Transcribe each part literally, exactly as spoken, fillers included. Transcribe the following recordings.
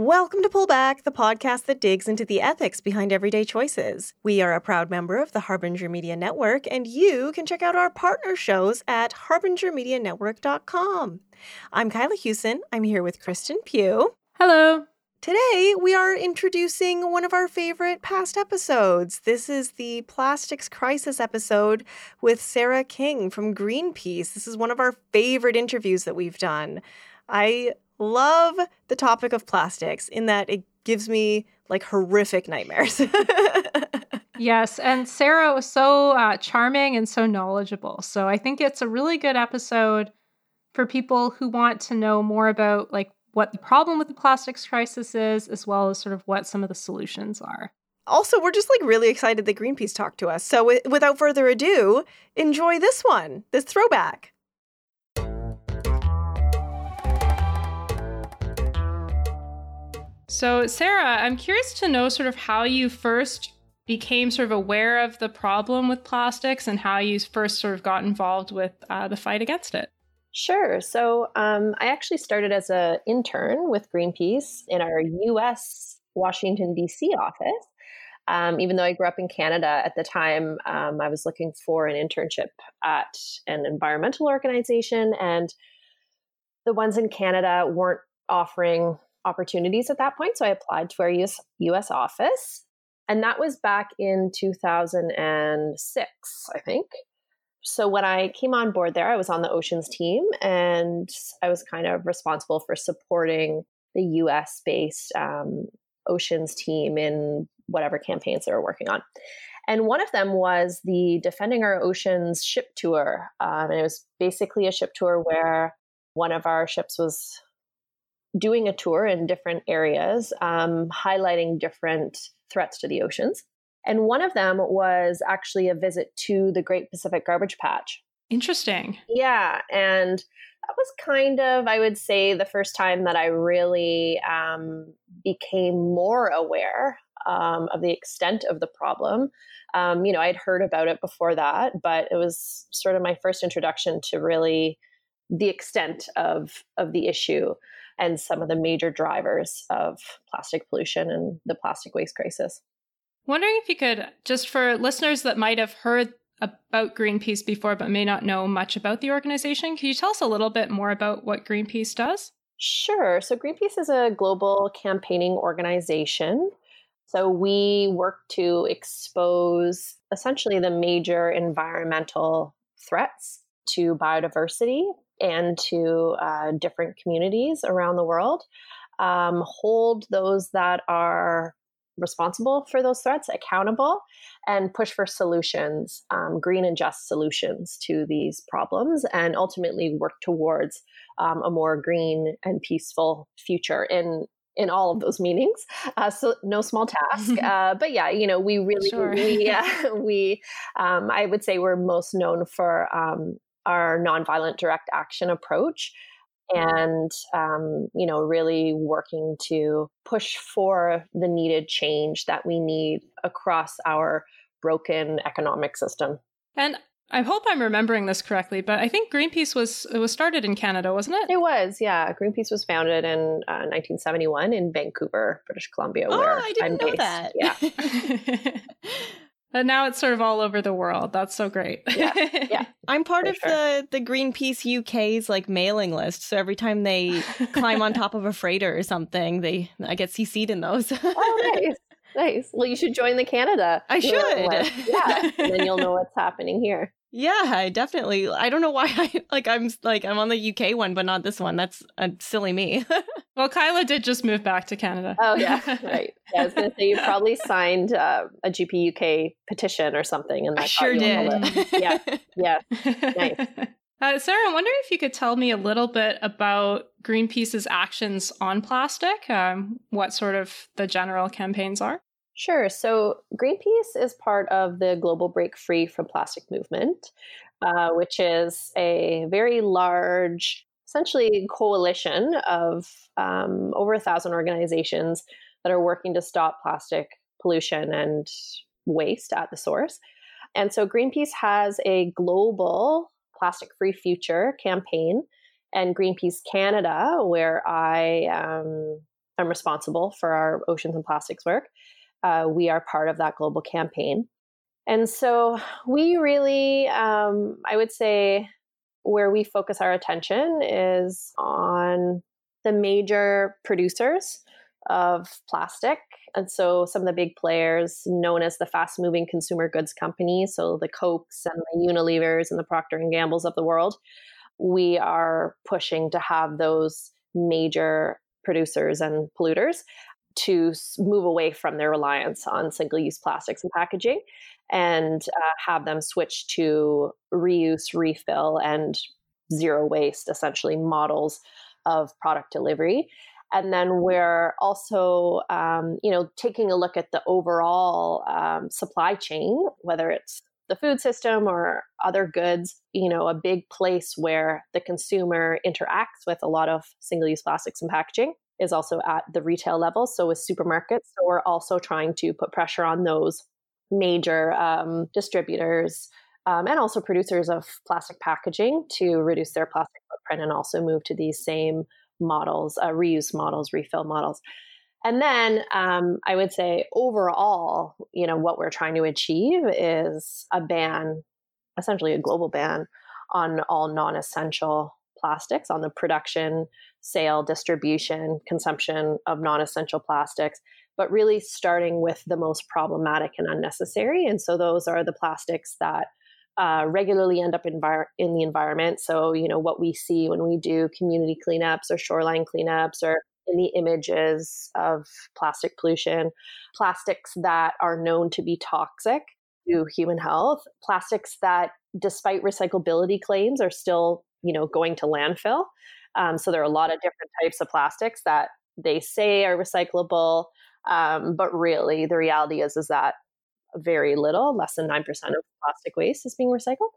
Welcome to Pull Back, the podcast that digs into the ethics behind everyday choices. We are a proud member of the Harbinger Media Network, and you can check out our partner shows at harbinger media network dot com. I'm Kyla Hewson. I'm here with Kristen Pugh. Hello. Today, we are introducing one of our favorite past episodes. This is the Plastics Crisis episode with Sarah King from Greenpeace. This is one of our favorite interviews that we've done. I love the topic of plastics in that it gives me like horrific nightmares. Yes. And Sarah was so uh, charming and so knowledgeable. So I think it's a really good episode for people who want to know more about like what the problem with the plastics crisis is, as well as sort of what some of the solutions are. Also, we're just like really excited that Greenpeace talked to us. So w- without further ado, enjoy this one, this throwback. So, Sarah, I'm curious to know sort of how you first became sort of aware of the problem with plastics and how you first sort of got involved with uh, the fight against it. Sure. So um, I actually started as an intern with Greenpeace in our U S Washington, D C office. Um, even though I grew up in Canada at the time, um, I was looking for an internship at an environmental organization, and the ones in Canada weren't offering opportunities at that point. So I applied to our U S U S office, and that was back in two thousand six, I think. So when I came on board there, I was on the Oceans team, and I was kind of responsible for supporting the U S-based um, Oceans team in whatever campaigns they were working on. And one of them was the Defending Our Oceans ship tour. Um, and it was basically a ship tour where one of our ships was doing a tour in different areas, um, highlighting different threats to the oceans. And one of them was actually a visit to the Great Pacific Garbage Patch. Interesting. Yeah. And that was kind of, I would say, the first time that I really um, became more aware um, of the extent of the problem. Um, you know, I'd heard about it before that, but it was sort of my first introduction to really the extent of of the issue and some of the major drivers of plastic pollution and the plastic waste crisis. Wondering if you could, just for listeners that might have heard about Greenpeace before but may not know much about the organization, can you tell us a little bit more about what Greenpeace does? Sure. So Greenpeace is a global campaigning organization. So we work to expose essentially the major environmental threats to biodiversity and to uh, different communities around the world, um, hold those that are responsible for those threats accountable, and push for solutions, um, green and just solutions to these problems, and ultimately work towards um, a more green and peaceful future in in all of those meanings. Uh, so no small task. Uh, but yeah, you know, we really, sure. we, uh, we um, I would say we're most known for um, our nonviolent direct action approach, and, um, you know, really working to push for the needed change that we need across our broken economic system. And I hope I'm remembering this correctly, but I think Greenpeace was it was started in Canada, wasn't it? It was, yeah. Greenpeace was founded in uh, nineteen seventy-one in Vancouver, British Columbia. Oh, where I didn't I'm know based. That. Yeah. And now it's sort of all over the world. That's so great. Yeah, yeah. I'm part For of sure. the, the Greenpeace U K's like mailing list. So every time they climb on top of a freighter or something, they I get C C'd in those. Oh, nice. Nice. Well, you should join the Canada. I should. Yeah. And then you'll know what's happening here. Yeah, definitely. I don't know why I like I'm like I'm on the U K one, but not this one. That's uh, silly me. Well, Kyla did just move back to Canada. Oh, yeah. Right. Yeah, I was going to say you probably signed uh, a G P U K petition or something. And that I sure did. Yeah. Yeah. Nice. Uh, Sarah, I wonder if you could tell me a little bit about Greenpeace's actions on plastic, um, what sort of the general campaigns are. Sure. So Greenpeace is part of the Global Break Free from Plastic movement, uh, which is a very large, essentially coalition of um, over a thousand organizations that are working to stop plastic pollution and waste at the source. And so Greenpeace has a global Plastic Free Future campaign, and Greenpeace Canada, where I um, I'm responsible for our oceans and plastics work. Uh, we are part of that global campaign. And so we really, um, I would say where we focus our attention is on the major producers of plastic. And so some of the big players known as the fast moving consumer goods companies, so the Cokes and the Unilevers and the Procter and Gambles of the world, we are pushing to have those major producers and polluters to move away from their reliance on single-use plastics and packaging and uh, have them switch to reuse, refill, and zero waste, essentially models of product delivery. And then we're also, um, you know, taking a look at the overall um, supply chain, whether it's the food system or other goods. You know, a big place where the consumer interacts with a lot of single-use plastics and packaging is also at the retail level. So with supermarkets, so we're also trying to put pressure on those major um, distributors um, and also producers of plastic packaging to reduce their plastic footprint and also move to these same models, uh, reuse models, refill models. And then um, I would say overall, you know, what we're trying to achieve is a ban, essentially a global ban on all non-essential plastics, on the production, sale, distribution, consumption of non-essential plastics, but really starting with the most problematic and unnecessary. And so those are the plastics that uh, regularly end up envir- in the environment. So, you know, what we see when we do community cleanups or shoreline cleanups or in the images of plastic pollution, plastics that are known to be toxic to human health, plastics that, despite recyclability claims, are still, you know, going to landfill. Um, so there are a lot of different types of plastics that they say are recyclable, um, but really the reality is, is that very little, less than nine percent of plastic waste is being recycled.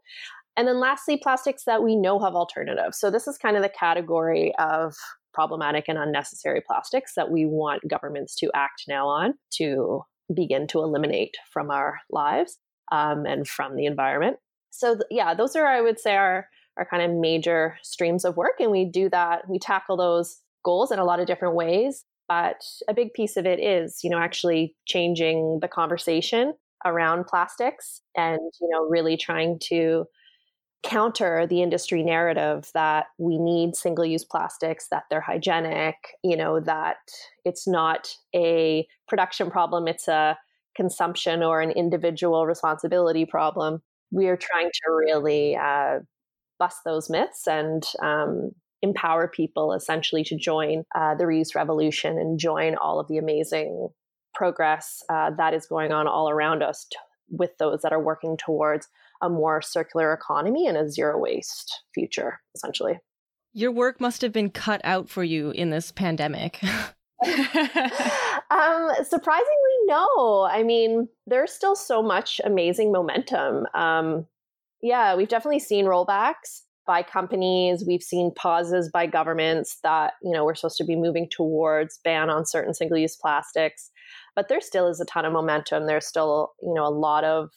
And then lastly, plastics that we know have alternatives. So this is kind of the category of problematic and unnecessary plastics that we want governments to act now on to begin to eliminate from our lives um, and from the environment. So th- yeah, those are, I would say, our Are kind of major streams of work. And we do that, we tackle those goals in a lot of different ways. But a big piece of it is, you know, actually changing the conversation around plastics and, you know, really trying to counter the industry narrative that we need single-use plastics, that they're hygienic, you know, that it's not a production problem, it's a consumption or an individual responsibility problem. We are trying to really uh, bust those myths and um, empower people essentially to join uh, the reuse revolution and join all of the amazing progress uh, that is going on all around us t- with those that are working towards a more circular economy and a zero waste future, essentially. Your work must have been cut out for you in this pandemic. um, surprisingly, no. I mean, there's still so much amazing momentum. Um, Yeah, we've definitely seen rollbacks by companies. We've seen pauses by governments that, you know, we're supposed to be moving towards ban on certain single-use plastics. But there still is a ton of momentum. There's still, you know, a lot of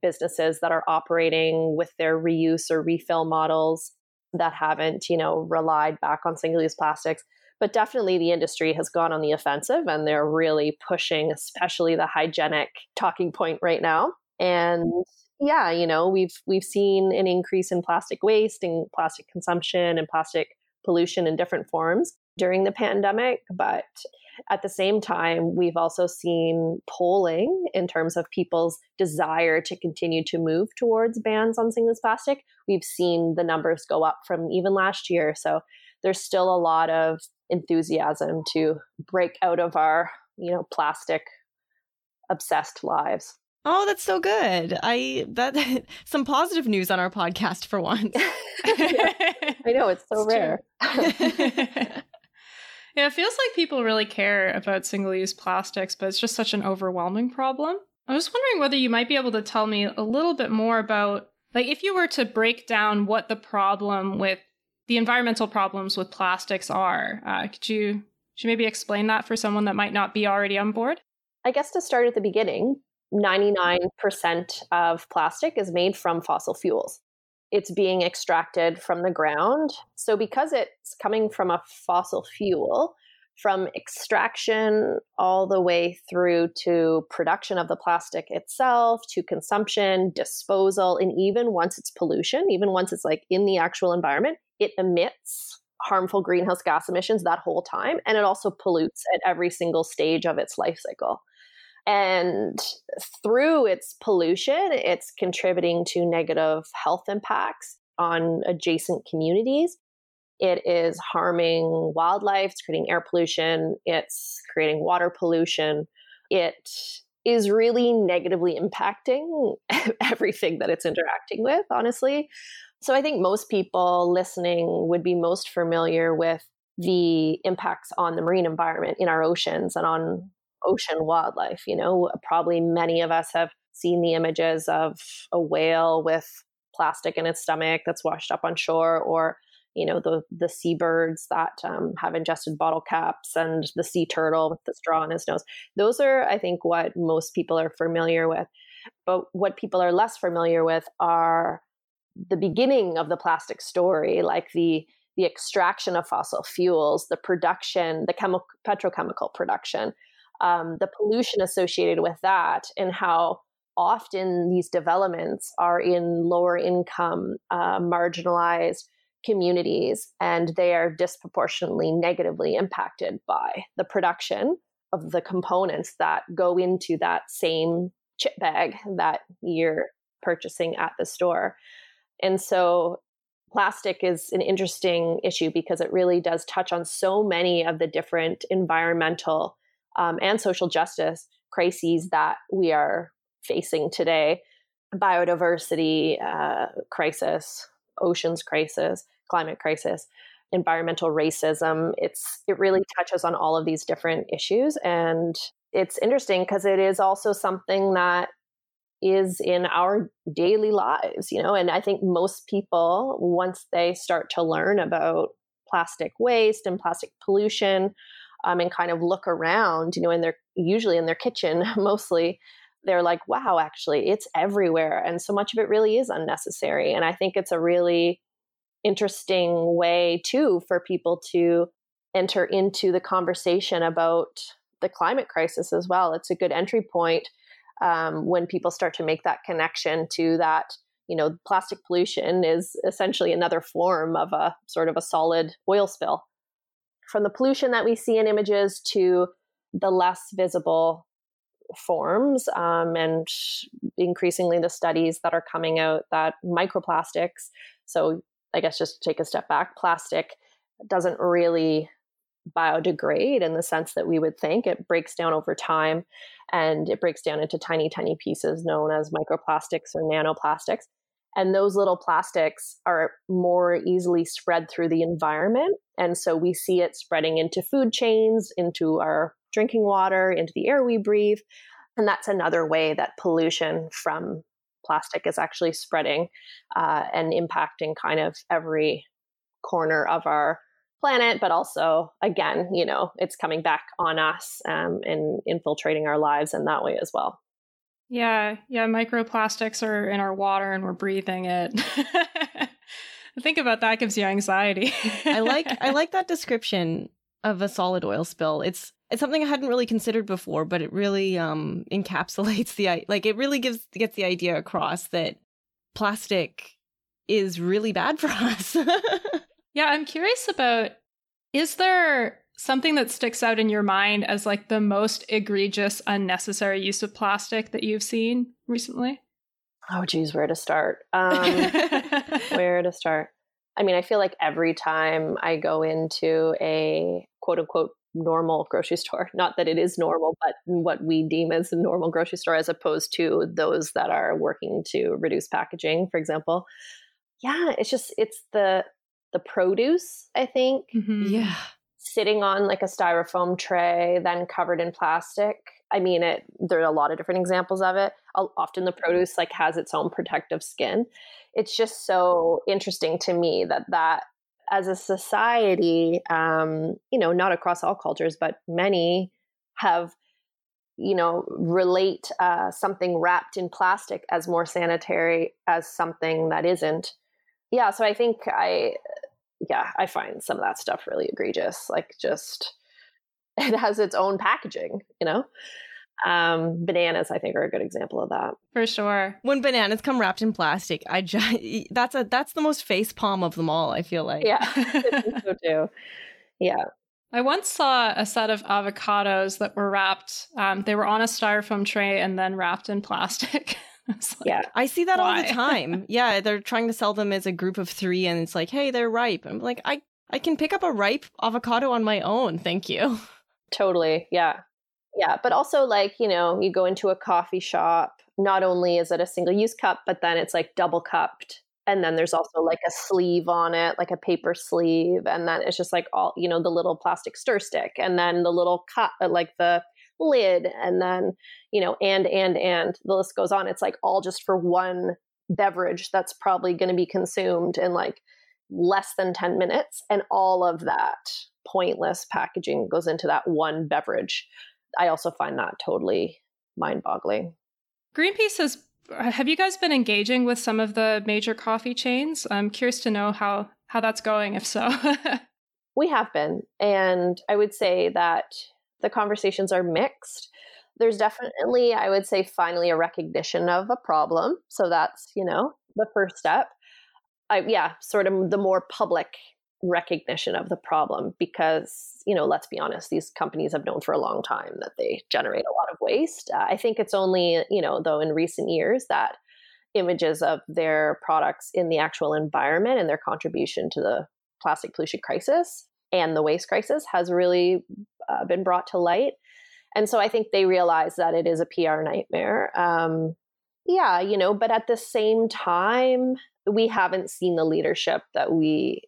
businesses that are operating with their reuse or refill models that haven't, you know, relied back on single-use plastics. But definitely the industry has gone on the offensive and they're really pushing, especially the hygienic talking point right now. And yeah, you know, we've we've seen an increase in plastic waste and plastic consumption and plastic pollution in different forms during the pandemic. But at the same time, we've also seen polling in terms of people's desire to continue to move towards bans on single-use plastic. We've seen the numbers go up from even last year. So there's still a lot of enthusiasm to break out of our, you know, plastic obsessed lives. Oh, that's so good. I that some positive news on our podcast for once. I know, it's so it's rare. Yeah, it feels like people really care about single-use plastics, but it's just such an overwhelming problem. I was wondering whether you might be able to tell me a little bit more about, like, if you were to break down what the problem with the environmental problems with plastics are, uh, could you should maybe explain that for someone that might not be already on board? I guess to start at the beginning, ninety-nine percent of plastic is made from fossil fuels. It's being extracted from the ground. So because it's coming from a fossil fuel, from extraction all the way through to production of the plastic itself, to consumption, disposal, and even once it's pollution, even once it's like in the actual environment, it emits harmful greenhouse gas emissions that whole time. And it also pollutes at every single stage of its life cycle. And through its pollution, it's contributing to negative health impacts on adjacent communities. It is harming wildlife, it's creating air pollution, it's creating water pollution. It is really negatively impacting everything that it's interacting with, honestly. So I think most people listening would be most familiar with the impacts on the marine environment in our oceans and on ocean wildlife. You know, probably many of us have seen the images of a whale with plastic in its stomach that's washed up on shore, or, you know, the the seabirds that um, have ingested bottle caps, and the sea turtle with the straw in his nose. Those are, I think, what most people are familiar with. But what people are less familiar with are the beginning of the plastic story, like the the extraction of fossil fuels, the production, the chemi- petrochemical production, um, the pollution associated with that, and how often these developments are in lower income, uh, marginalized communities, and they are disproportionately negatively impacted by the production of the components that go into that same chip bag that you're purchasing at the store. And so plastic is an interesting issue because it really does touch on so many of the different environmental um, and social justice crises that we are facing today: biodiversity uh, crisis, oceans crisis, climate crisis, environmental racism. It's it really touches on all of these different issues. And it's interesting because it is also something that is in our daily lives, you know, and I think most people, once they start to learn about plastic waste and plastic pollution, um, and kind of look around, you know, in their usually in their kitchen, mostly, they're like, wow, actually, it's everywhere. And so much of it really is unnecessary. And I think it's a really interesting way, too, for people to enter into the conversation about the climate crisis as well. It's a good entry point um, when people start to make that connection to that, you know, plastic pollution is essentially another form of a sort of a solid oil spill. From the pollution that we see in images to the less visible forms, um, and increasingly the studies that are coming out that microplastics, so I guess just take a step back, plastic doesn't really biodegrade in the sense that we would think. It breaks down over time, and it breaks down into tiny, tiny pieces known as microplastics or nanoplastics. And those little plastics are more easily spread through the environment. And so we see it spreading into food chains, into our drinking water, into the air we breathe. And that's another way that pollution from plastic is actually spreading uh, and impacting kind of every corner of our planet. But also, again, you know, it's coming back on us um, and infiltrating our lives in that way as well. Yeah, yeah, microplastics are in our water and we're breathing it. Think about that, gives you anxiety. I like I like that description of a solid oil spill. It's it's something I hadn't really considered before, but it really um, encapsulates the like it really gives gets the idea across that plastic is really bad for us. Yeah, I'm curious about, is there something that sticks out in your mind as like the most egregious, unnecessary use of plastic that you've seen recently? Oh, geez, where to start? Um, where to start? I mean, I feel like every time I go into a quote unquote normal grocery store, not that it is normal, but what we deem as a normal grocery store, as opposed to those that are working to reduce packaging, for example. Yeah, it's just, it's the, the produce, I think. Mm-hmm. Yeah. Sitting on like a styrofoam tray, then covered in plastic. I mean, it. There are a lot of different examples of it. Often the produce like has its own protective skin. It's just so interesting to me that that as a society, um, you know, not across all cultures, but many have, you know, relate uh, something wrapped in plastic as more sanitary as something that isn't. Yeah, so I think I... yeah, I find some of that stuff really egregious. Like just it has its own packaging, you know? Um, bananas, I think, are a good example of that. For sure. When bananas come wrapped in plastic, I just, that's a that's the most facepalm of them all, I feel like. Yeah, I think so too. Yeah. I once saw a set of avocados that were wrapped. Um, they were on a styrofoam tray and then wrapped in plastic. I like, yeah, I see that why? all the time. Yeah, they're trying to sell them as a group of three, and it's like, hey, they're ripe. I'm like, I, I can pick up a ripe avocado on my own. Thank you. Totally. Yeah. Yeah. But also, like, you know, you go into a coffee shop, not only is it a single use cup, but then it's like double cupped. And then there's also like a sleeve on it, like a paper sleeve. And then it's just like all, you know, the little plastic stir stick and then the little cup, like the lid. And then, you know, and, and, and the list goes on. It's like all just for one beverage that's probably going to be consumed in like less than ten minutes. And all of that pointless packaging goes into that one beverage. I also find that totally mind-boggling. Greenpeace has, have you guys been engaging with some of the major coffee chains? I'm curious to know how, how that's going, if so. We have been. And I would say that the conversations are mixed. There's definitely, I would say, finally a recognition of a problem. So that's, you know, the first step. I, yeah, sort of the more public recognition of the problem, because, you know, let's be honest, these companies have known for a long time that they generate a lot of waste. Uh, I think it's only, you know, though, in recent years that images of their products in the actual environment and their contribution to the plastic pollution crisis and the waste crisis has really uh, been brought to light. And so I think they realize that it is a P R nightmare. Um, yeah, you know, but at the same time, we haven't seen the leadership that we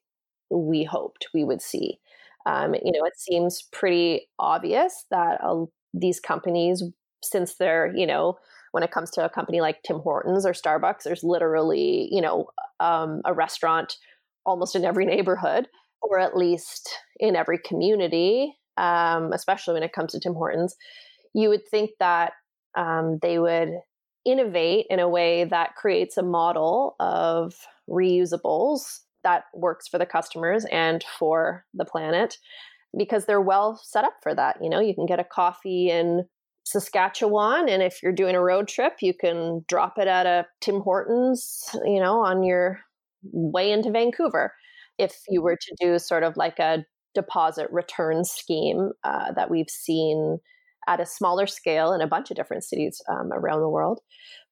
we hoped we would see. Um, you know, it seems pretty obvious that uh, these companies, since they're, you know, when it comes to a company like Tim Hortons or Starbucks, there's literally, you know, um, a restaurant almost in every neighborhood, or at least in every community, um, especially when it comes to Tim Hortons. You would think that um, they would innovate in a way that creates a model of reusables that works for the customers and for the planet, because they're well set up for that. You know, you can get a coffee in Saskatchewan, and if you're doing a road trip, you can drop it at a Tim Hortons, you know, on your way into Vancouver. If you were to do sort of like a deposit return scheme uh, that we've seen at a smaller scale in a bunch of different cities um, around the world.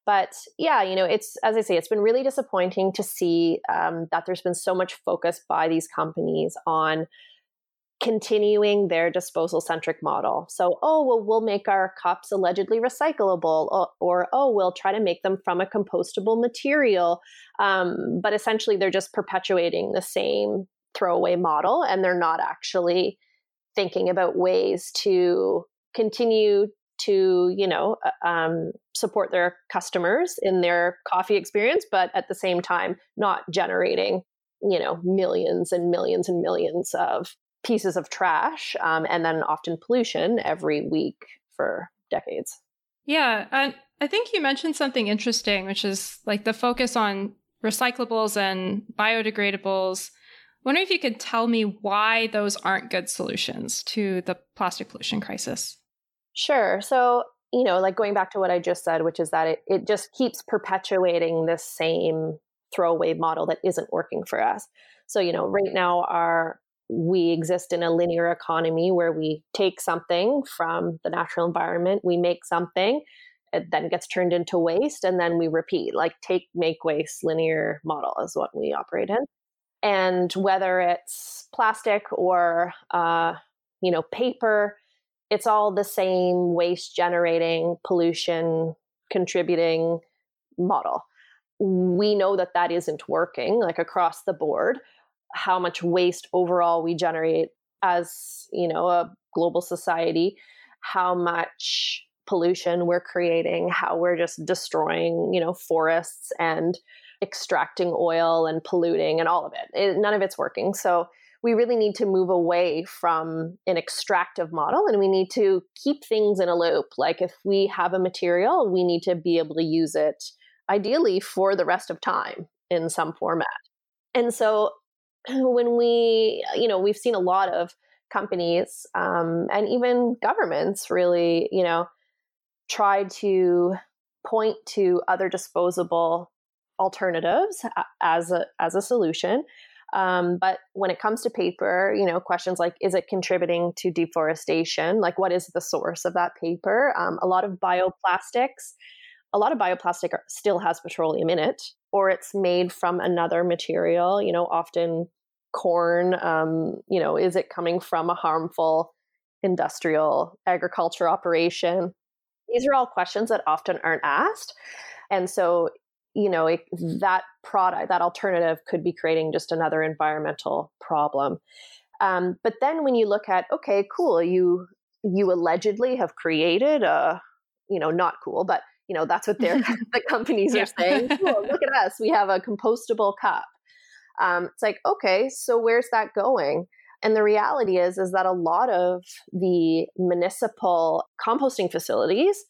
But yeah, you know, it's, as I say, it's been really disappointing to see um, that there's been so much focus by these companies on continuing their disposal-centric model. So, oh, well, we'll make our cups allegedly recyclable, or, or oh, we'll try to make them from a compostable material. Um, but essentially, they're just perpetuating the same throwaway model, and they're not actually thinking about ways to continue to, you know, um, support their customers in their coffee experience, but at the same time, not generating, you know, millions and millions and millions of pieces of trash um, and then often pollution every week for decades. Yeah. And I think you mentioned something interesting, which is like the focus on recyclables and biodegradables. I wonder if you could tell me why those aren't good solutions to the plastic pollution crisis. Sure. So, you know, like going back to what I just said, which is that it, it just keeps perpetuating this same throwaway model that isn't working for us. So, you know, right now our we exist in a linear economy where we take something from the natural environment, we make something, it then gets turned into waste, and then we repeat. Like take, make, waste, linear model is what we operate in. And whether it's plastic or, uh, you know, paper, it's all the same waste generating, pollution contributing model. We know that that isn't working, like across the board, how much waste overall we generate as, you know, a global society, how much pollution we're creating, how we're just destroying, you know, forests and extracting oil and polluting and all of it. It none of it's working. So we really need to move away from an extractive model, and we need to keep things in a loop. Like if we have a material, we need to be able to use it ideally for the rest of time in some format. And so when we, you know, we've seen a lot of companies um, and even governments really, you know, try to point to other disposable alternatives as a as a solution. Um, but when it comes to paper, you know, questions like, is it contributing to deforestation? Like, what is the source of that paper? Um, a lot of bioplastics, a lot of bioplastic are, still has petroleum in it, or it's made from another material, you know, often corn. Um, you know, is it coming from a harmful industrial agriculture operation? These are all questions that often aren't asked. And so, you know, it, that product, that alternative could be creating just another environmental problem. Um, but then when you look at, okay, cool, you you allegedly have created a, you know, not cool, but, you know, that's what they're, the companies yeah. are saying. Cool, look at us. We have a compostable cup. Um, it's like, okay, so where's that going? And the reality is, is that a lot of the municipal composting facilities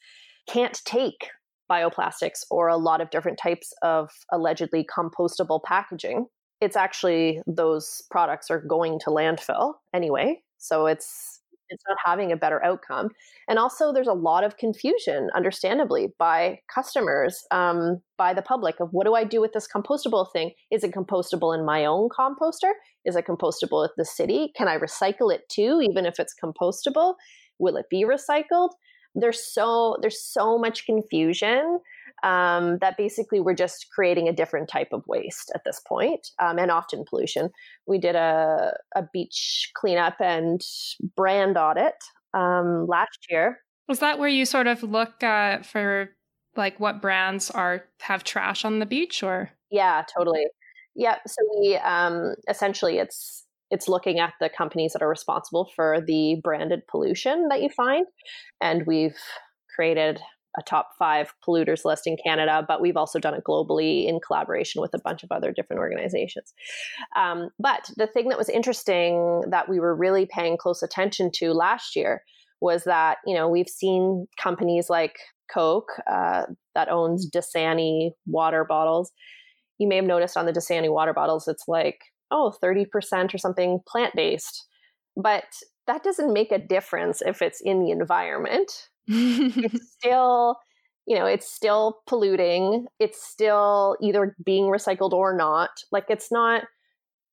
can't take bioplastics or a lot of different types of allegedly compostable packaging. It's actually those products are going to landfill anyway. So it's it's not having a better outcome. And also there's a lot of confusion, understandably, by customers, um, by the public of what do I do with this compostable thing? Is it compostable in my own composter? Is it compostable at the city? Can I recycle it too, even if it's compostable? Will it be recycled? There's so there's so much confusion um, that basically we're just creating a different type of waste at this point, um, and often pollution. We did a, a beach cleanup and brand audit um, last year. Was that where you sort of look at for like what brands are have trash on the beach, or? Yeah, totally. Yeah. So we um, essentially it's. It's looking at the companies that are responsible for the branded pollution that you find. And we've created a top five polluters list in Canada, but we've also done it globally in collaboration with a bunch of other different organizations. Um, but the thing that was interesting that we were really paying close attention to last year was that, you know, we've seen companies like Coke uh, that owns Dasani water bottles. You may have noticed on the Dasani water bottles, it's like, oh, thirty percent or something plant-based. But that doesn't make a difference if it's in the environment. It's still, you know, it's still polluting. It's still either being recycled or not. Like it's not,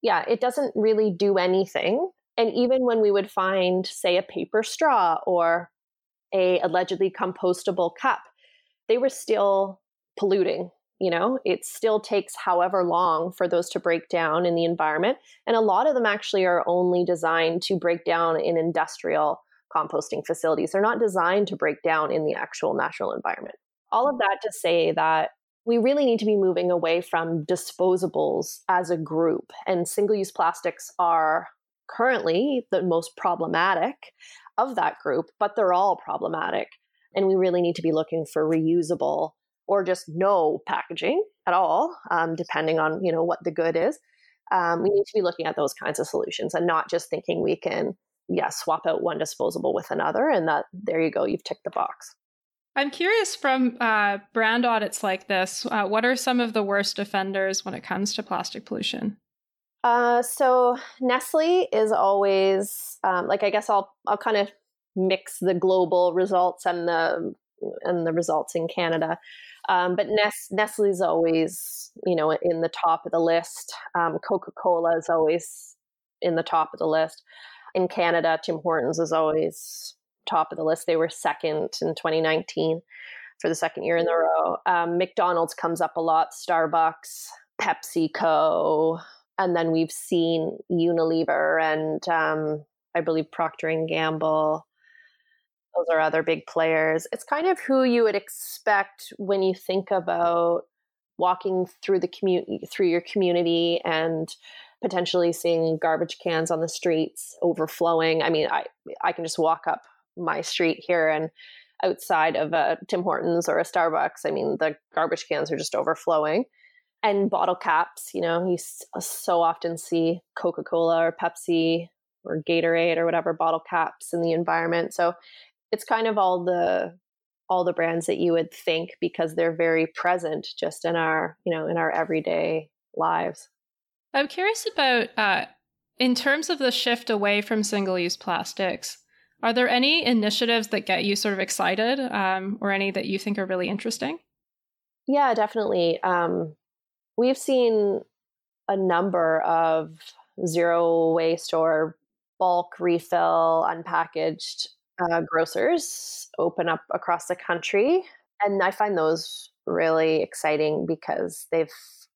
yeah, it doesn't really do anything. And even when we would find, say, a paper straw or a allegedly compostable cup, they were still polluting. You know, it still takes however long for those to break down in the environment. And a lot of them actually are only designed to break down in industrial composting facilities. They're not designed to break down in the actual natural environment. All of that to say that we really need to be moving away from disposables as a group. And single-use plastics are currently the most problematic of that group, but they're all problematic. And we really need to be looking for reusable or just no packaging at all, um, depending on, you know, what the good is. Um, we need to be looking at those kinds of solutions and not just thinking we can, yeah, swap out one disposable with another and that, there you go, you've ticked the box. I'm curious from uh, brand audits like this, uh, what are some of the worst offenders when it comes to plastic pollution? Uh, so Nestle is always, um, like, I guess I'll I'll kind of mix the global results and the and the results in Canada. Um, but Nestle is always, you know, in the top of the list. Um, Coca-Cola is always in the top of the list. In Canada, Tim Hortons is always top of the list. They were second in twenty nineteen for the second year in a row. Um, McDonald's comes up a lot, Starbucks, PepsiCo, and then we've seen Unilever and um, I believe Procter and Gamble. Those are other big players. It's kind of who you would expect when you think about walking through the community, through your community, and potentially seeing garbage cans on the streets overflowing. I mean, I I can just walk up my street here, and outside of a Tim Hortons or a Starbucks, I mean, the garbage cans are just overflowing. And bottle caps, you know, you so often see Coca-Cola or Pepsi or Gatorade or whatever bottle caps in the environment. So it's kind of all the all the brands that you would think, because they're very present just in our, you know, in our everyday lives. I'm curious about uh, In terms of the shift away from single-use plastics, are there any initiatives that get you sort of excited um, or any that you think are really interesting? Yeah, definitely. Um, we've seen a number of zero waste or bulk refill, unpackaged uh, grocers open up across the country. And I find those really exciting because they've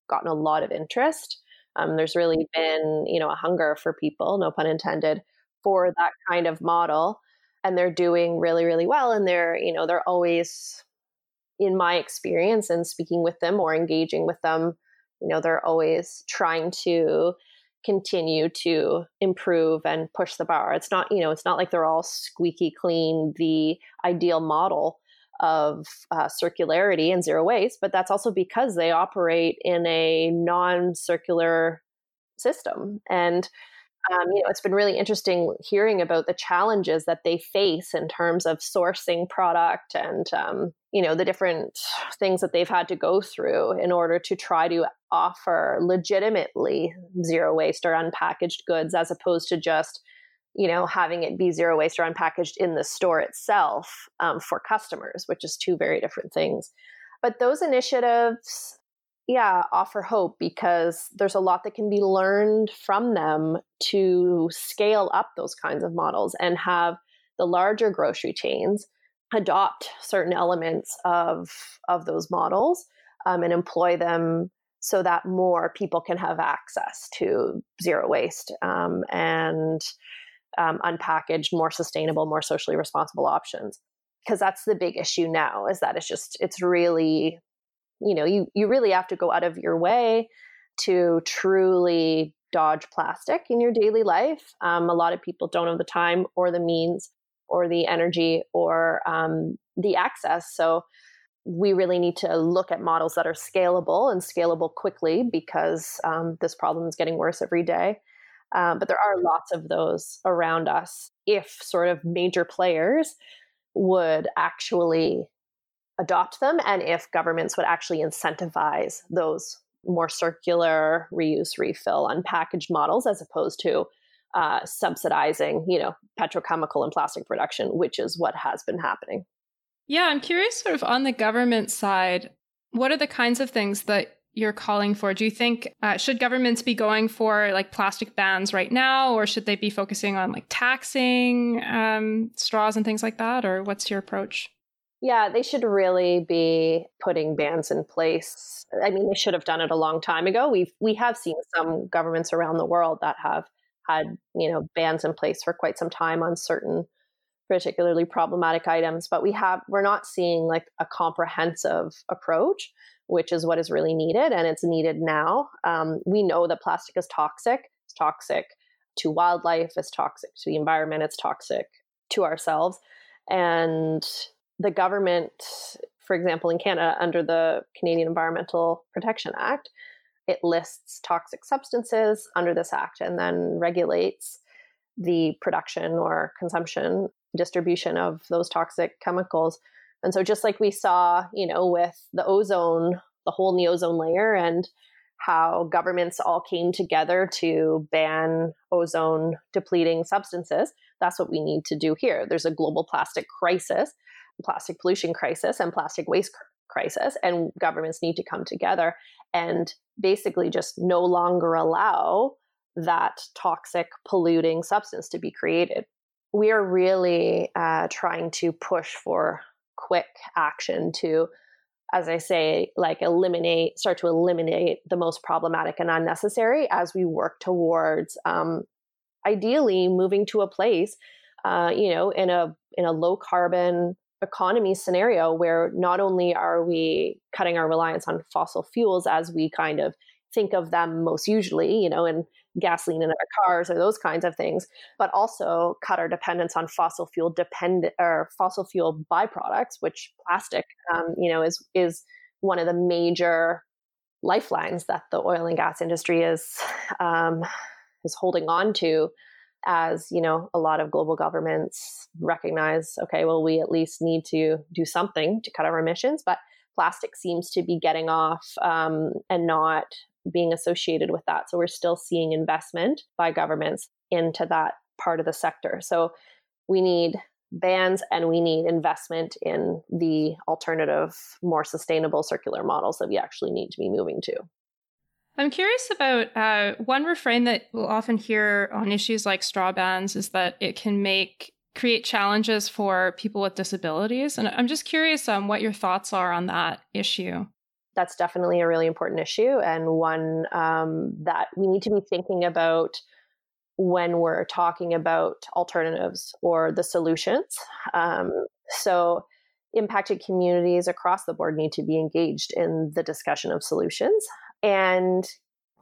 gotten a lot of interest. Um, there's really been, you know, a hunger for people, no pun intended, for that kind of model. And they're doing really, really well. And they're, you know, they're always, in my experience and speaking with them or engaging with them, you know, they're always trying to continue to improve and push the bar. It's not, you know, it's not like they're all squeaky clean, the ideal model of uh, circularity and zero waste, but that's also because they operate in a non-circular system. And, um, you know, it's been really interesting hearing about the challenges that they face in terms of sourcing product and, um, you know, the different things that they've had to go through in order to try to offer legitimately zero waste or unpackaged goods, as opposed to just, you know, having it be zero waste or unpackaged in the store itself um, for customers, which is two very different things. But those initiatives, yeah, offer hope because there's a lot that can be learned from them to scale up those kinds of models and have the larger grocery chains adopt certain elements of, of those models um, and employ them so that more people can have access to zero waste um, and Um, unpackaged, more sustainable, more socially responsible options. Because that's the big issue now, is that it's just, it's really, you know, you, you really have to go out of your way to truly dodge plastic in your daily life. Um, a lot of people don't have the time or the means or the energy or um, the access. So we really need to look at models that are scalable and scalable quickly, because um, this problem is getting worse every day. Um, but there are lots of those around us if sort of major players would actually adopt them, and if governments would actually incentivize those more circular reuse, refill, unpackaged models, as opposed to uh, subsidizing, you know, petrochemical and plastic production, which is what has been happening. Yeah, I'm curious sort of on the government side, what are the kinds of things that you're calling for? Do you think, uh, should governments be going for like plastic bans right now, or should they be focusing on like taxing um, straws and things like that? Or what's your approach? Yeah, they should really be putting bans in place. I mean, they should have done it a long time ago. We've, we have seen some governments around the world that have had, you know, bans in place for quite some time on certain particularly problematic items, but we have, we're not seeing like a comprehensive approach, which is what is really needed, and it's needed now. Um, we know that plastic is toxic. It's toxic to wildlife, it's toxic to the environment, it's toxic to ourselves. And the government, for example, in Canada, under the Canadian Environmental Protection Act, it lists toxic substances under this act and then regulates the production or consumption, distribution of those toxic chemicals. And so just like we saw, you know, with the ozone, the hole in the ozone layer, and how governments all came together to ban ozone depleting substances, that's what we need to do here. There's a global plastic crisis, plastic pollution crisis, and plastic waste crisis, and governments need to come together and basically just no longer allow that toxic polluting substance to be created. We are really uh, trying to push for quick action to, as I say, like eliminate, start to eliminate the most problematic and unnecessary as we work towards um, ideally moving to a place, uh, you know, in a in a low carbon economy scenario where not only are we cutting our reliance on fossil fuels as we kind of think of them most usually, you know, and gasoline in our cars or those kinds of things, but also cut our dependence on fossil fuel depend or fossil fuel byproducts, which plastic, um, you know, is is one of the major lifelines that the oil and gas industry is um, is holding on to. As you know, a lot of global governments recognize, okay, well, we at least need to do something to cut our emissions, but plastic seems to be getting off um, and not being associated with that. So we're still seeing investment by governments into that part of the sector. So we need bans and we need investment in the alternative, more sustainable circular models that we actually need to be moving to. I'm curious about uh, one refrain that we'll often hear on issues like straw bans is that it can make create challenges for people with disabilities. And I'm just curious um, what your thoughts are on that issue. That's definitely a really important issue, and one um, that we need to be thinking about when we're talking about alternatives or the solutions. Um, so impacted communities across the board need to be engaged in the discussion of solutions. And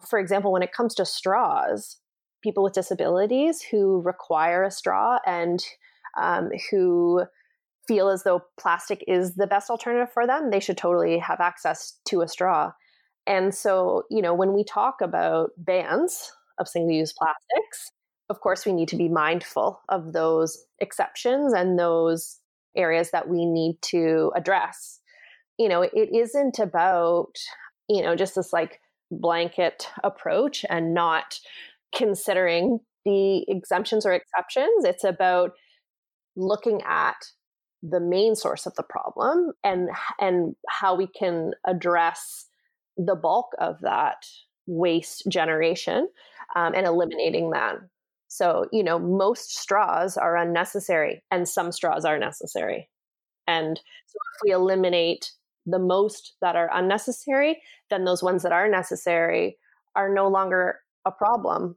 for example, when it comes to straws, people with disabilities who require a straw and um, who feel as though plastic is the best alternative for them, they should totally have access to a straw. And so, you know, when we talk about bans of single-use plastics, of course, we need to be mindful of those exceptions and those areas that we need to address. You know, it isn't about, you know, just this like blanket approach and not considering the exemptions or exceptions. It's about looking at the main source of the problem and and how we can address the bulk of that waste generation um, and eliminating that. So, you know, most straws are unnecessary and some straws are necessary. And so if we eliminate the most that are unnecessary, then those ones that are necessary are no longer a problem.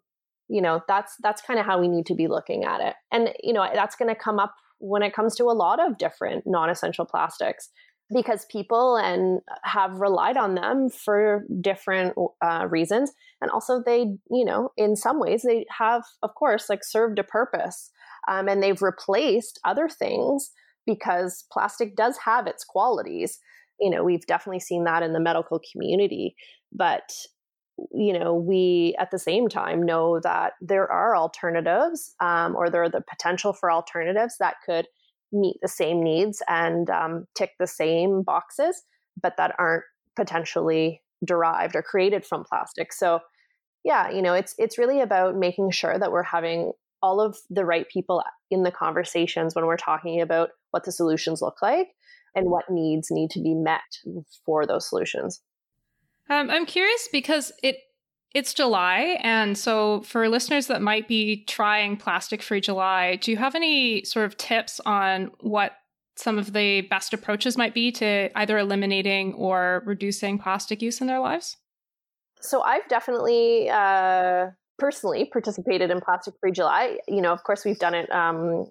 You know, that's that's kind of how we need to be looking at it. And, you know, that's going to come up when it comes to a lot of different non-essential plastics, because people and have relied on them for different uh, reasons. And also they, you know, in some ways they have, of course, like served a purpose um, and they've replaced other things because plastic does have its qualities. You know, we've definitely seen that in the medical community, but, you know, we at the same time know that there are alternatives um, or there are the potential for alternatives that could meet the same needs and um, tick the same boxes, but that aren't potentially derived or created from plastic. So yeah, you know, it's it's really about making sure that we're having all of the right people in the conversations when we're talking about what the solutions look like and what needs need to be met for those solutions. Um, I'm curious because it It's July, and so for listeners that might be trying Plastic Free July, do you have any sort of tips on what some of the best approaches might be to either eliminating or reducing plastic use in their lives? So I've definitely uh, personally participated in Plastic Free July. You know, of course, we've done it. Um,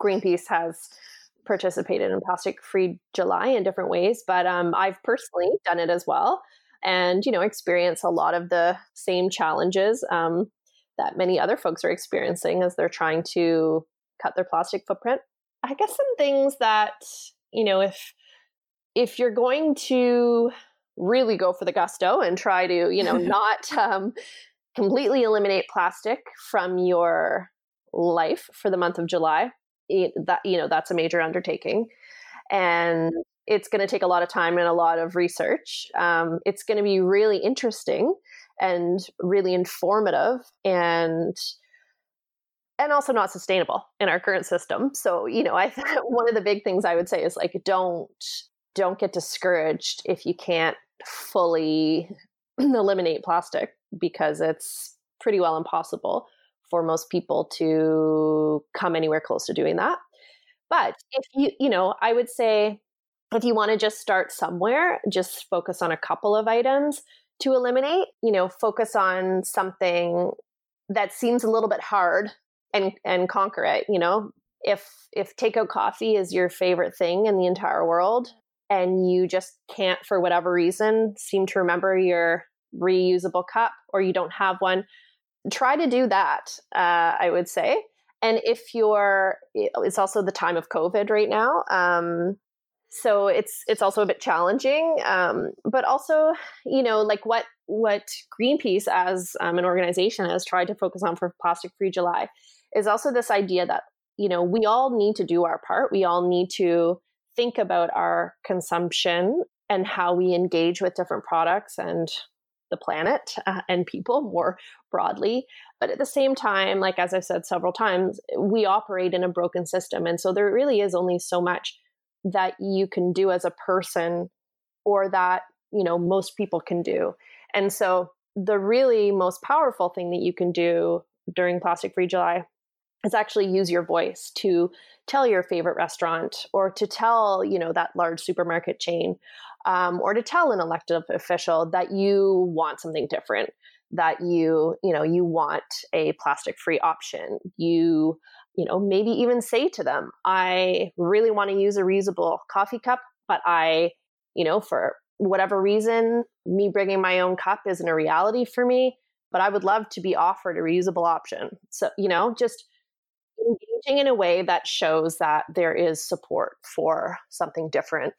Greenpeace has participated in Plastic Free July in different ways, but um, I've personally done it as well. And, you know, experience a lot of the same challenges um, that many other folks are experiencing as they're trying to cut their plastic footprint. I guess some things that, you know, if if you're going to really go for the gusto and try to, you know, not um, completely eliminate plastic from your life for the month of July, it, that you know, that's a major undertaking. And it's going to take a lot of time and a lot of research. Um, it's going to be really interesting and really informative and and also not sustainable in our current system. So, you know, I think one of the big things I would say is like, don't don't get discouraged if you can't fully eliminate plastic, because it's pretty well impossible for most people to come anywhere close to doing that. But if you, you know, I would say, if you want to just start somewhere, just focus on a couple of items to eliminate, you know, focus on something that seems a little bit hard and, and conquer it. You know, if, if takeout coffee is your favorite thing in the entire world and you just can't, for whatever reason, seem to remember your reusable cup or you don't have one, try to do that, uh, I would say. And if you're, it's also the time of COVID right now. Um, So it's it's also a bit challenging, um, but also, you know, like what what Greenpeace as um, an organization has tried to focus on for Plastic Free July is also this idea that, you know, we all need to do our part. We all need to think about our consumption and how we engage with different products and the planet uh, and people more broadly. But at the same time, like, as I've said several times, we operate in a broken system. And so there really is only so much that you can do as a person, or that, you know, most people can do. And so the really most powerful thing that you can do during Plastic Free July is actually use your voice to tell your favorite restaurant, or to tell, you know, that large supermarket chain, um, or to tell an elected official that you want something different, that you, you know, you want a plastic-free option. You, you know, maybe even say to them, I really want to use a reusable coffee cup, but I, you know, for whatever reason, me bringing my own cup isn't a reality for me, but I would love to be offered a reusable option. So, you know, just engaging in a way that shows that there is support for something different.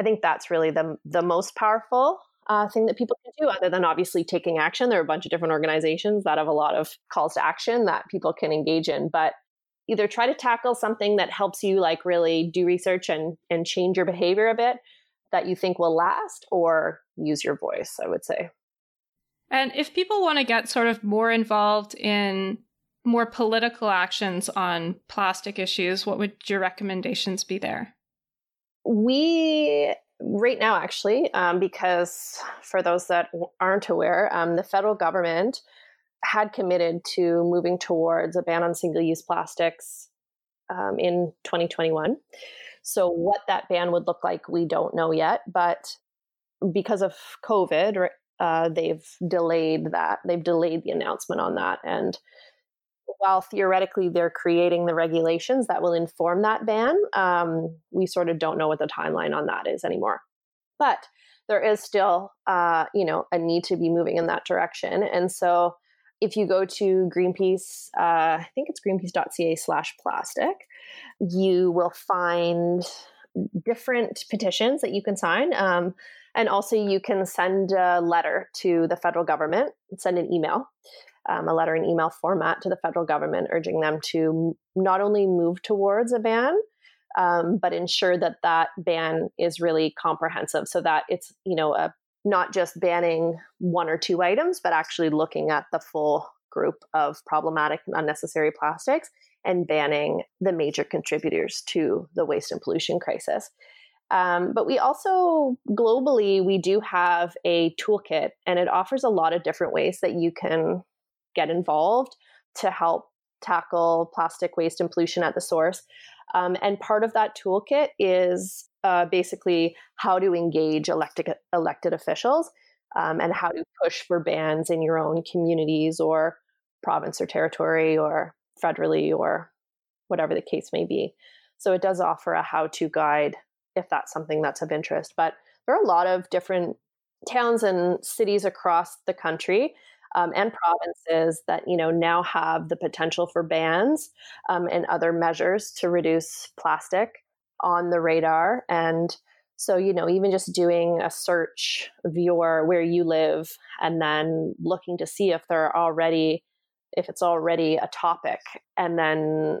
I think that's really the the most powerful uh, thing that people can do, other than obviously taking action. There are a bunch of different organizations that have a lot of calls to action that people can engage in, but either try to tackle something that helps you, like, really do research and and change your behavior a bit that you think will last, or use your voice, I would say. And if people want to get sort of more involved in more political actions on plastic issues, what would your recommendations be there? We, right now, actually, um, because for those that aren't aware, um, the federal government had committed to moving towards a ban on single-use plastics um, in twenty twenty-one. So what that ban would look like, we don't know yet. But because of COVID, uh, they've delayed that. They've delayed the announcement on that. And while theoretically they're creating the regulations that will inform that ban, um, we sort of don't know what the timeline on that is anymore. But there is still, uh, you know, a need to be moving in that direction. And so if you go to Greenpeace, uh, I think it's greenpeace.ca slash plastic, you will find different petitions that you can sign. Um, and also you can send a letter to the federal government, send an email. Um, a letter and email format to the federal government, urging them to not only move towards a ban, um, but ensure that that ban is really comprehensive, so that it's, you know, a, not just banning one or two items, but actually looking at the full group of problematic and unnecessary plastics and banning the major contributors to the waste and pollution crisis. Um, but we also, globally, we do have a toolkit, and it offers a lot of different ways that you can get involved to help tackle plastic waste and pollution at the source. Um, and part of that toolkit is uh, basically how to engage elected, elected officials um, and how to push for bans in your own communities or province or territory or federally or whatever the case may be. So it does offer a how-to guide if that's something that's of interest. But there are a lot of different towns and cities across the country Um, and provinces that, you know, now have the potential for bans um, and other measures to reduce plastic on the radar. And so, you know, even just doing a search of your where you live, and then looking to see if there are already, if it's already a topic, and then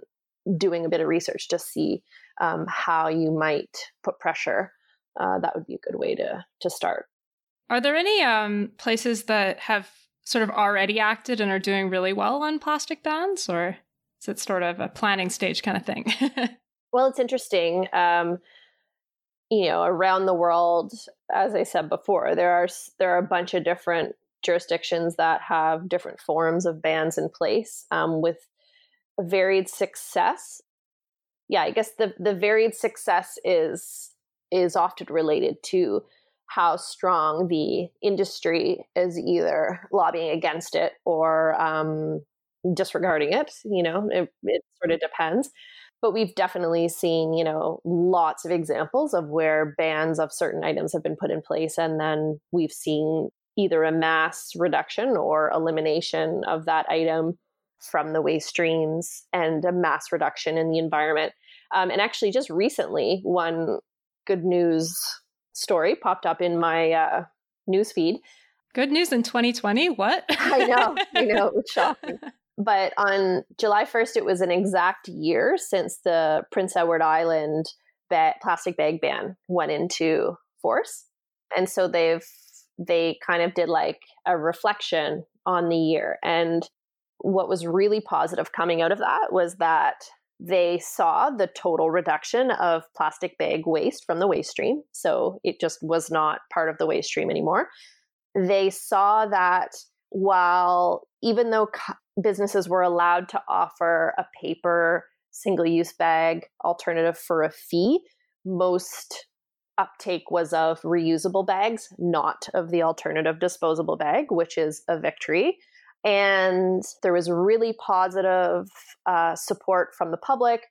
doing a bit of research to see um, how you might put pressure. Uh, that would be a good way to to start. Are there any um, places that have sort of already acted and are doing really well on plastic bans, or is it sort of a planning stage kind of thing? Well, it's interesting. Um, you know, around the world, as I said before, there are there are a bunch of different jurisdictions that have different forms of bans in place um, with varied success. Yeah, I guess the the varied success is is often related to how strong the industry is either lobbying against it or um, disregarding it. You know, it, it sort of depends. But we've definitely seen, you know, lots of examples of where bans of certain items have been put in place, and then we've seen either a mass reduction or elimination of that item from the waste streams, and a mass reduction in the environment. Um, and actually, just recently, one good news story popped up in my uh, newsfeed. Good news in twenty twenty? What? I know, I know, it was shocking. But on July first, it was an exact year since the Prince Edward Island ba- plastic bag ban went into force. And so they've they kind of did like a reflection on the year. And what was really positive coming out of that was that they saw the total reduction of plastic bag waste from the waste stream. So it just was not part of the waste stream anymore. They saw that while even though co- businesses were allowed to offer a paper single-use bag alternative for a fee, most uptake was of reusable bags, not of the alternative disposable bag, which is a victory. And there was really positive uh, support from the public,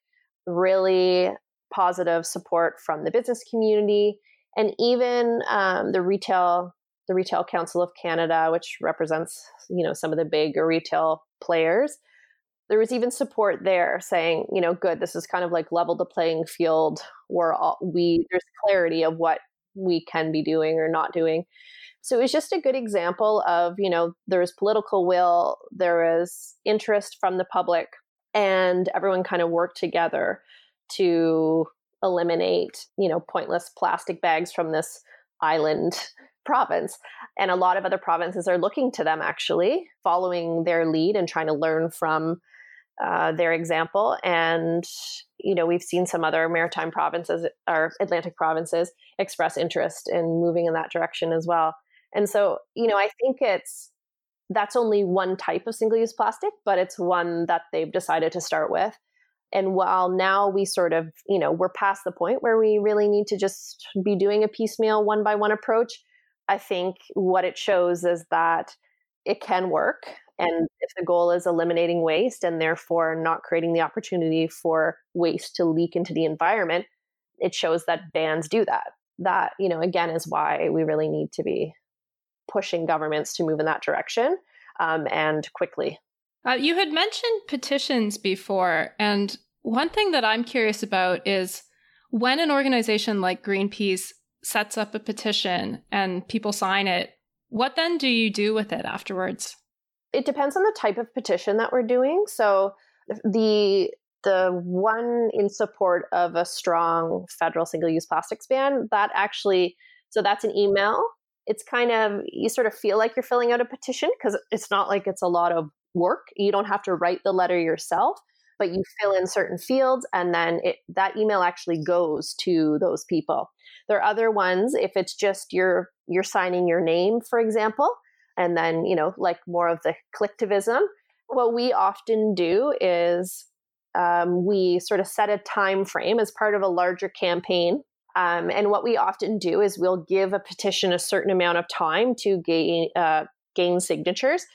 really positive support from the business community, and even um, the retail the Retail Council of Canada, which represents, you know, some of the big retail players. There was even support there saying, you know, good, this is kind of like level the playing field where all, we there's clarity of what we can be doing or not doing. So it was just a good example of, you know, there was political will, there was interest from the public, and everyone kind of worked together to eliminate, you know, pointless plastic bags from this island province. And a lot of other provinces are looking to them, actually, following their lead and trying to learn from uh, their example. And, you know, we've seen some other maritime provinces or Atlantic provinces express interest in moving in that direction as well. And so, you know, I think it's, that's only one type of single-use plastic, but it's one that they've decided to start with. And while now we sort of, you know, we're past the point where we really need to just be doing a piecemeal one by one approach, I think what it shows is that it can work. And if the goal is eliminating waste and therefore not creating the opportunity for waste to leak into the environment, it shows that bans do that. That, you know, again, is why we really need to be pushing governments to move in that direction um, and quickly. Uh, you had mentioned petitions before. And one thing that I'm curious about is when an organization like Greenpeace sets up a petition and people sign it, what then do you do with it afterwards? It depends on the type of petition that we're doing. So the the one in support of a strong federal single-use plastics ban, that actually, so that's an email. It's kind of, you sort of feel like you're filling out a petition because it's not like it's a lot of work. You don't have to write the letter yourself, but you fill in certain fields and then it, that email actually goes to those people. There are other ones, if it's just your, you're signing your name, for example, and then, you know, like more of the collectivism. What we often do is um, we sort of set a time frame as part of a larger campaign. Um, and what we often do is we'll give a petition a certain amount of time to gain, uh, gain signatures.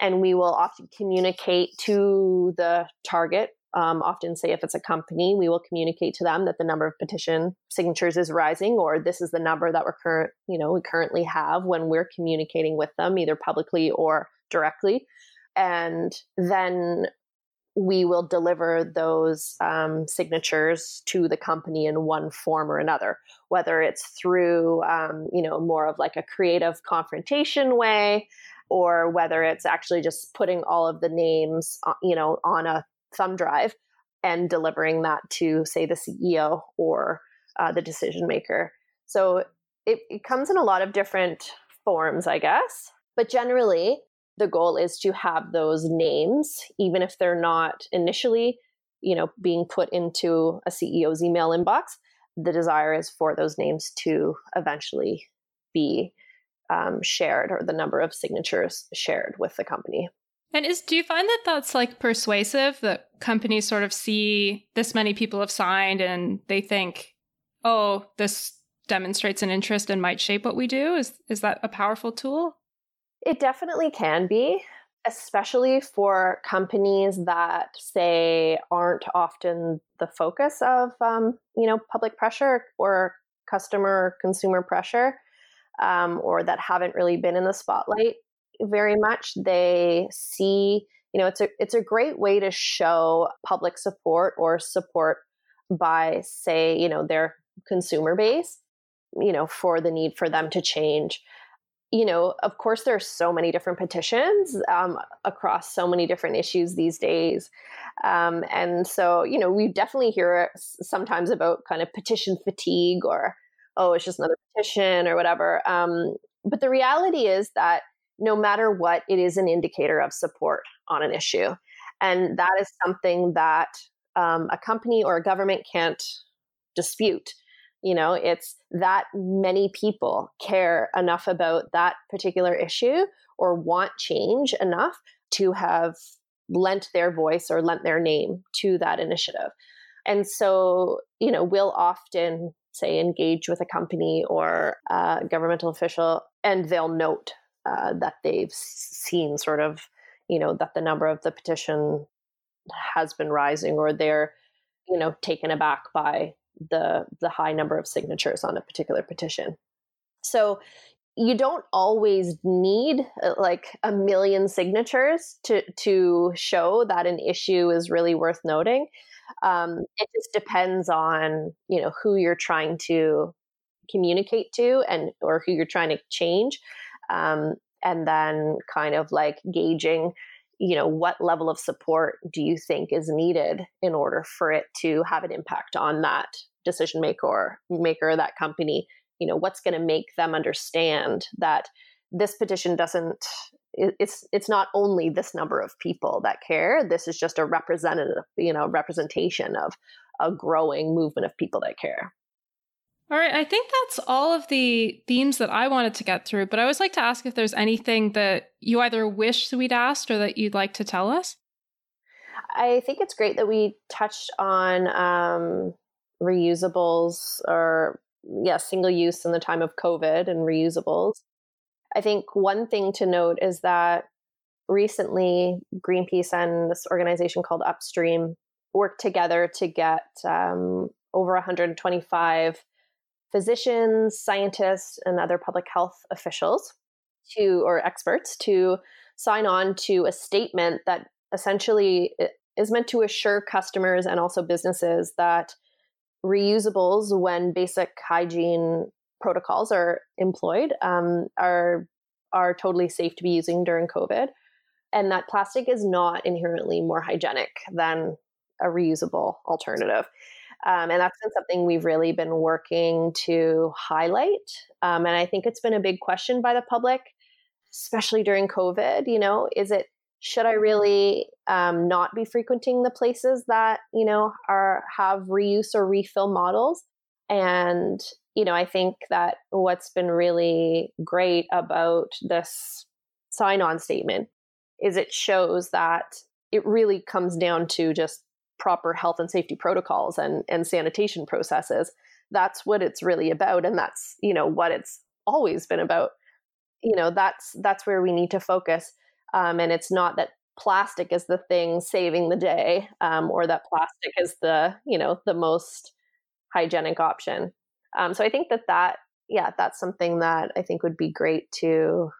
And we will often communicate to the target, um, often say if it's a company, we will communicate to them that the number of petition signatures is rising, or this is the number that we're current, you know, we currently have when we're communicating with them, either publicly or directly. And then we will deliver those um, signatures to the company in one form or another, whether it's through, um, you know, more of like a creative confrontation way, or whether it's actually just putting all of the names, you know, on a thumb drive and delivering that to, say, the C E O or uh, the decision maker. So it, it comes in a lot of different forms, I guess. But generally, the goal is to have those names, even if they're not initially, you know, being put into a C E O's email inbox. The desire is for those names to eventually be Um, shared, or the number of signatures shared with the company. And is do you find that that's like persuasive, that companies sort of see this many people have signed and they think, oh, this demonstrates an interest and might shape what we do? Is is that a powerful tool? It definitely can be, especially for companies that, say, aren't often the focus of um, you know, public pressure or customer consumer pressure. Um, or that haven't really been in the spotlight very much. They see, you know, it's a it's a great way to show public support or support by, say, you know, their consumer base, you know, for the need for them to change. You know, of course, there are so many different petitions um, across so many different issues these days. Um, and so, you know, we definitely hear sometimes about kind of petition fatigue, or, oh, it's just another petition or whatever. Um, But the reality is that no matter what, it is an indicator of support on an issue. And that is something that um, a company or a government can't dispute. You know, it's that many people care enough about that particular issue or want change enough to have lent their voice or lent their name to that initiative. And so, you know, we'll often, say, engage with a company or a governmental official, and they'll note uh, that they've seen sort of, you know, that the number of the petition has been rising, or they're, you know, taken aback by the the high number of signatures on a particular petition. So you don't always need uh, like a million signatures to to show that an issue is really worth noting. Um, it just depends on, you know, who you're trying to communicate to and or who you're trying to change. Um, and then kind of like gauging, you know, what level of support do you think is needed in order for it to have an impact on that decision maker, maker, that company. You know, what's going to make them understand that this petition doesn't, it's it's not only this number of people that care. This is just a representative, you know, representation of a growing movement of people that care. All right. I think that's all of the themes that I wanted to get through, but I always like to ask if there's anything that you either wish we'd asked or that you'd like to tell us. I think it's great that we touched on um, reusables or, yeah, single use in the time of COVID and reusables. I think one thing to note is that recently Greenpeace and this organization called Upstream worked together to get um, over one hundred twenty-five physicians, scientists, and other public health officials to, or experts to sign on to a statement that essentially is meant to assure customers and also businesses that reusables, when basic hygiene protocols are employed, um, are are totally safe to be using during COVID, and that plastic is not inherently more hygienic than a reusable alternative. Um, and that's been something we've really been working to highlight. Um, and I think it's been a big question by the public, especially during COVID. You know, is it should I really um, not be frequenting the places that, you know, are have reuse or refill models? And you know, I think that what's been really great about this sign-on statement is it shows that it really comes down to just proper health and safety protocols and, and sanitation processes. That's what it's really about. And that's, you know, what it's always been about. You know, that's, that's where we need to focus. Um, and it's not that plastic is the thing saving the day, um, or that plastic is the, you know, the most hygienic option. Um, so I think that that, yeah, that's something that I think would be great to,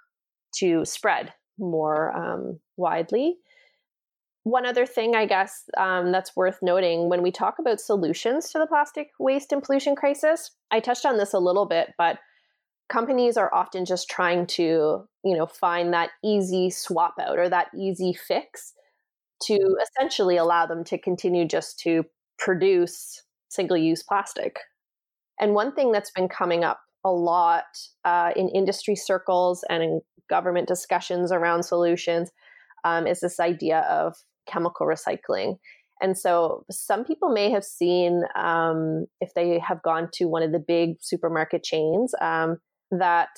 to spread more um, widely. One other thing, I guess, um, that's worth noting when we talk about solutions to the plastic waste and pollution crisis, I touched on this a little bit, but companies are often just trying to, you know, find that easy swap out or that easy fix to essentially allow them to continue just to produce single-use plastic. And one thing that's been coming up a lot uh, in industry circles and in government discussions around solutions um, is this idea of chemical recycling. And so some people may have seen, um, if they have gone to one of the big supermarket chains, um, that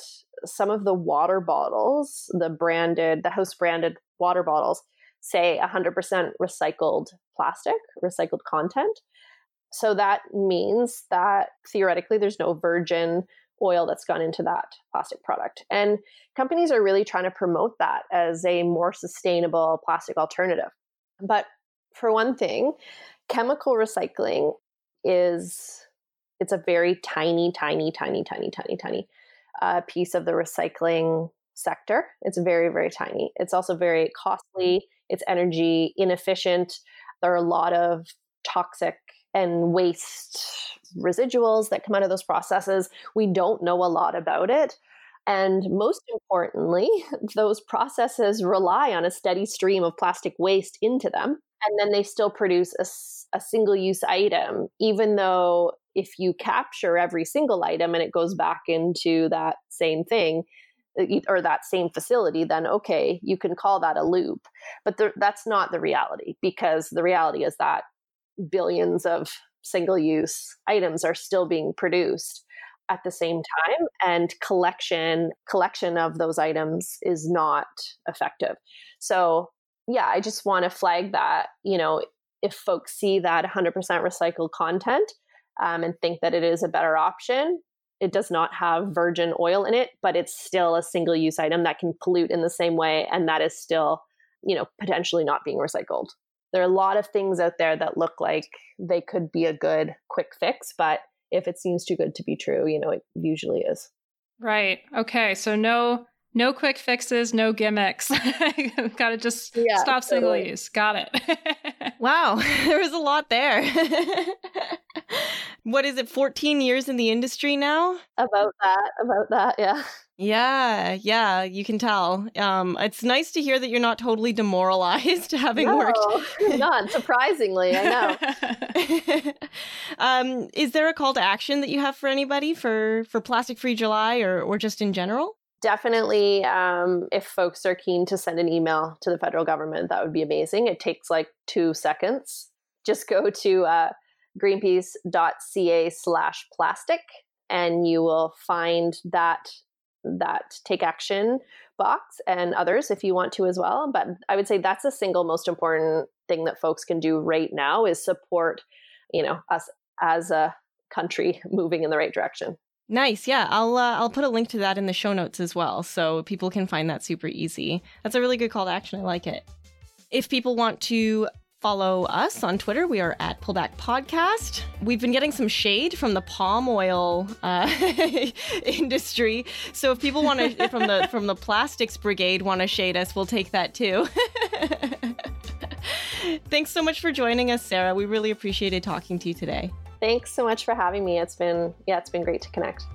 some of the water bottles, the branded, the house branded water bottles, say one hundred percent recycled plastic, recycled content. So that means that theoretically there's no virgin oil that's gone into that plastic product. And companies are really trying to promote that as a more sustainable plastic alternative. But for one thing, chemical recycling is, it's a very tiny, tiny, tiny, tiny, tiny, tiny uh, piece of the recycling sector. It's very, very tiny. It's also very costly. It's energy inefficient. There are a lot of toxic and waste residuals that come out of those processes. We don't know a lot about it. And most importantly, those processes rely on a steady stream of plastic waste into them. And then they still produce a, a single-use item, even though if you capture every single item and it goes back into that same thing, or that same facility, then okay, you can call that a loop. But the, that's not the reality, because the reality is that billions of single-use items are still being produced at the same time, and collection collection of those items is not effective. So yeah, I just want to flag that, you know, if folks see that one hundred percent recycled content um, and think that it is a better option, it does not have virgin oil in it, but it's still a single-use item that can pollute in the same way, and that is still, you know, potentially not being recycled. There are a lot of things out there that look like they could be a good quick fix, but if it seems too good to be true, you know, it usually is. Right. Okay. So no, no quick fixes, no gimmicks. Got to just yeah, stop single totally. use. Got it. Wow. There was a lot there. What is it? fourteen years in the industry now? About that. About that. Yeah. Yeah. Yeah. You can tell. Um, it's nice to hear that you're not totally demoralized having no, worked. Not surprisingly. I know. um, is there a call to action that you have for anybody for, for Plastic Free July or, or just in general? Definitely. Um, if folks are keen to send an email to the federal government, that would be amazing. It takes like two seconds. Just go to uh, greenpeace.ca slash plastic, and you will find that that take action box and others if you want to as well. But I would say that's the single most important thing that folks can do right now is support, you know, us as a country moving in the right direction. Nice. Yeah, I'll uh, I'll put a link to that in the show notes as well, so people can find that super easy. That's a really good call to action. I like it. If people want to follow us on Twitter, we are at Pull Back Podcast. We've been getting some shade from the palm oil uh, industry, so if people want to from the from the plastics brigade want to shade us, we'll take that too. Thanks so much for joining us, Sarah. We really appreciated talking to you today. Thanks so much for having me. It's been, yeah, it's been great to connect.